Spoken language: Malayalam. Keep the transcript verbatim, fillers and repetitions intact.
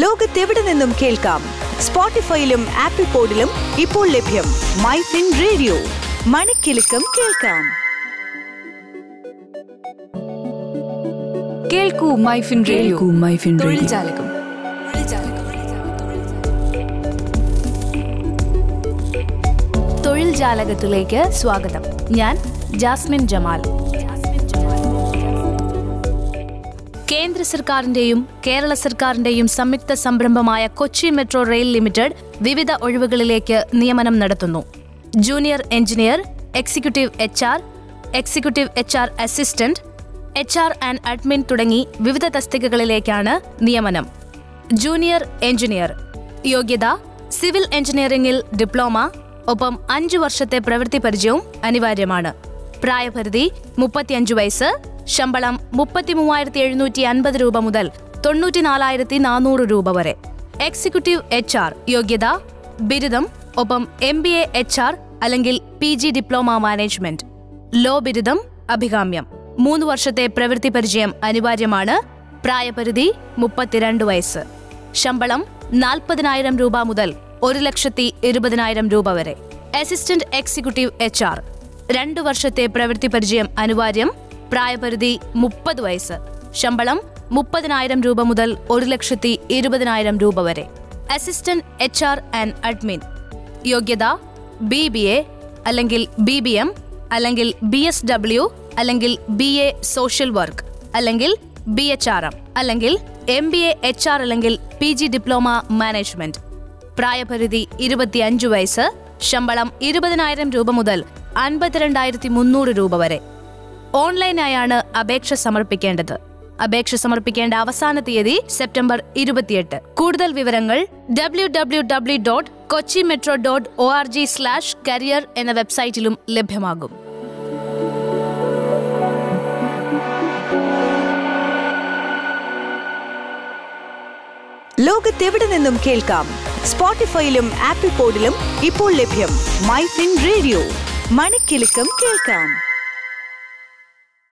ലോകത്തെവിടെ നിന്നും കേൾക്കാം. സ്പോട്ടിഫൈയിലും ആപ്പിൾ പോഡിലും ഇപ്പോൾ ലഭ്യം. മൈ ഫിൻ റേഡിയോ, മണിക്കെലക്കം കേൾക്കാം. കേൾക്കൂ my fin radio, my fin തൊഴിൽ ജാലകം. തൊഴിൽ ജാലകത്തിലേക്ക് സ്വാഗതം. ഞാൻ ജാസ്മിൻ ജമാൽ. കേന്ദ്ര സർക്കാരിന്റെയും കേരള സർക്കാരിന്റെയും സംയുക്ത സംരംഭമായ കൊച്ചി മെട്രോ റെയിൽ ലിമിറ്റഡ് വിവിധ ഒഴിവുകളിലേക്ക് നിയമനം നടത്തുന്നു. Junior engineer, executive H R, executive H R assistant, H R and admin തുടങ്ങി വിവിധ തസ്തികകളിലേക്കാണ് നിയമനം. ജൂനിയർ എഞ്ചിനീയർ യോഗ്യത സിവിൽ എഞ്ചിനീയറിംഗിൽ ഡിപ്ലോമ, ഒപ്പം അഞ്ചു വർഷത്തെ പ്രവൃത്തി പരിചയവും അനിവാര്യമാണ്. പ്രായപരിധി മുപ്പത്തിയഞ്ചു വയസ്സ്. ശമ്പളം മുപ്പത്തി മൂവായിരത്തി എഴുന്നൂറ്റി അൻപത് രൂപ മുതൽ തൊണ്ണൂറ്റി നാലായിരത്തി നാനൂറ് രൂപ വരെ. എക്സിക്യൂട്ടീവ് എച്ച് ആർ യോഗ്യത ബിരുദം, ഒപ്പം M B A H R അല്ലെങ്കിൽ P G diploma management. Law ബിരുദം അഭികാമ്യം. മൂന്ന് വർഷത്തെ പ്രവൃത്തി പരിചയം അനിവാര്യമാണ്. പ്രായപരിധി മുപ്പത്തിരണ്ട് വയസ്സ്. ശമ്പളം നാൽപ്പതിനായിരം രൂപ മുതൽ ഒരു ലക്ഷത്തി ഇരുപതിനായിരം രൂപ വരെ. അസിസ്റ്റന്റ് എക്സിക്യൂട്ടീവ് എച്ച് ആർ രണ്ടു വർഷത്തെ പ്രവൃത്തി പരിചയം അനിവാര്യം. പ്രായപരിധി മുപ്പത് വയസ്സ്. ശമ്പളം മുപ്പതിനായിരം രൂപ മുതൽ ഒരു ലക്ഷത്തി ഇരുപതിനായിരം രൂപ വരെ. Assistant H R and admin യോഗ്യത ബി ബി എ അല്ലെങ്കിൽ ബി ബി എം അല്ലെങ്കിൽ ബി എസ് ഡബ്ല്യു അല്ലെങ്കിൽ ബി എ സോഷ്യൽ വർക്ക് അല്ലെങ്കിൽ ബി എച്ച് ആർ എം അല്ലെങ്കിൽ M B A H R അല്ലെങ്കിൽ പി ജി ഡിപ്ലോമ മാനേജ്മെന്റ്. പ്രായപരിധി ഇരുപത്തിയഞ്ചു വയസ്സ്. ശമ്പളം ഇരുപതിനായിരം രൂപ മുതൽ അൻപത്തിരണ്ടായിരത്തി മുന്നൂറ് രൂപ വരെ. ഓൺലൈനായാണ് അപേക്ഷ സമർപ്പിക്കേണ്ടത്. അപേക്ഷ സമർപ്പിക്കേണ്ട അവസാന തീയതി സെപ്റ്റംബർ ഇരുപത്തിയെട്ട്. കൂടുതൽ വിവരങ്ങൾ W W W dot Kochi metro dot O R G slash career എന്ന വെബ്സൈറ്റിലും ലഭ്യമാകും. ലോകത്തെവിടെ നിന്നും കേൾക്കാം. സ്പോട്ടിഫൈയിലും ആപ്പിൾ പോഡിലും ഇപ്പോൾ ലഭ്യം. മൈ ഫിൻ റേഡിയോ, മണിക്കെലക്കം കേൾക്കാം.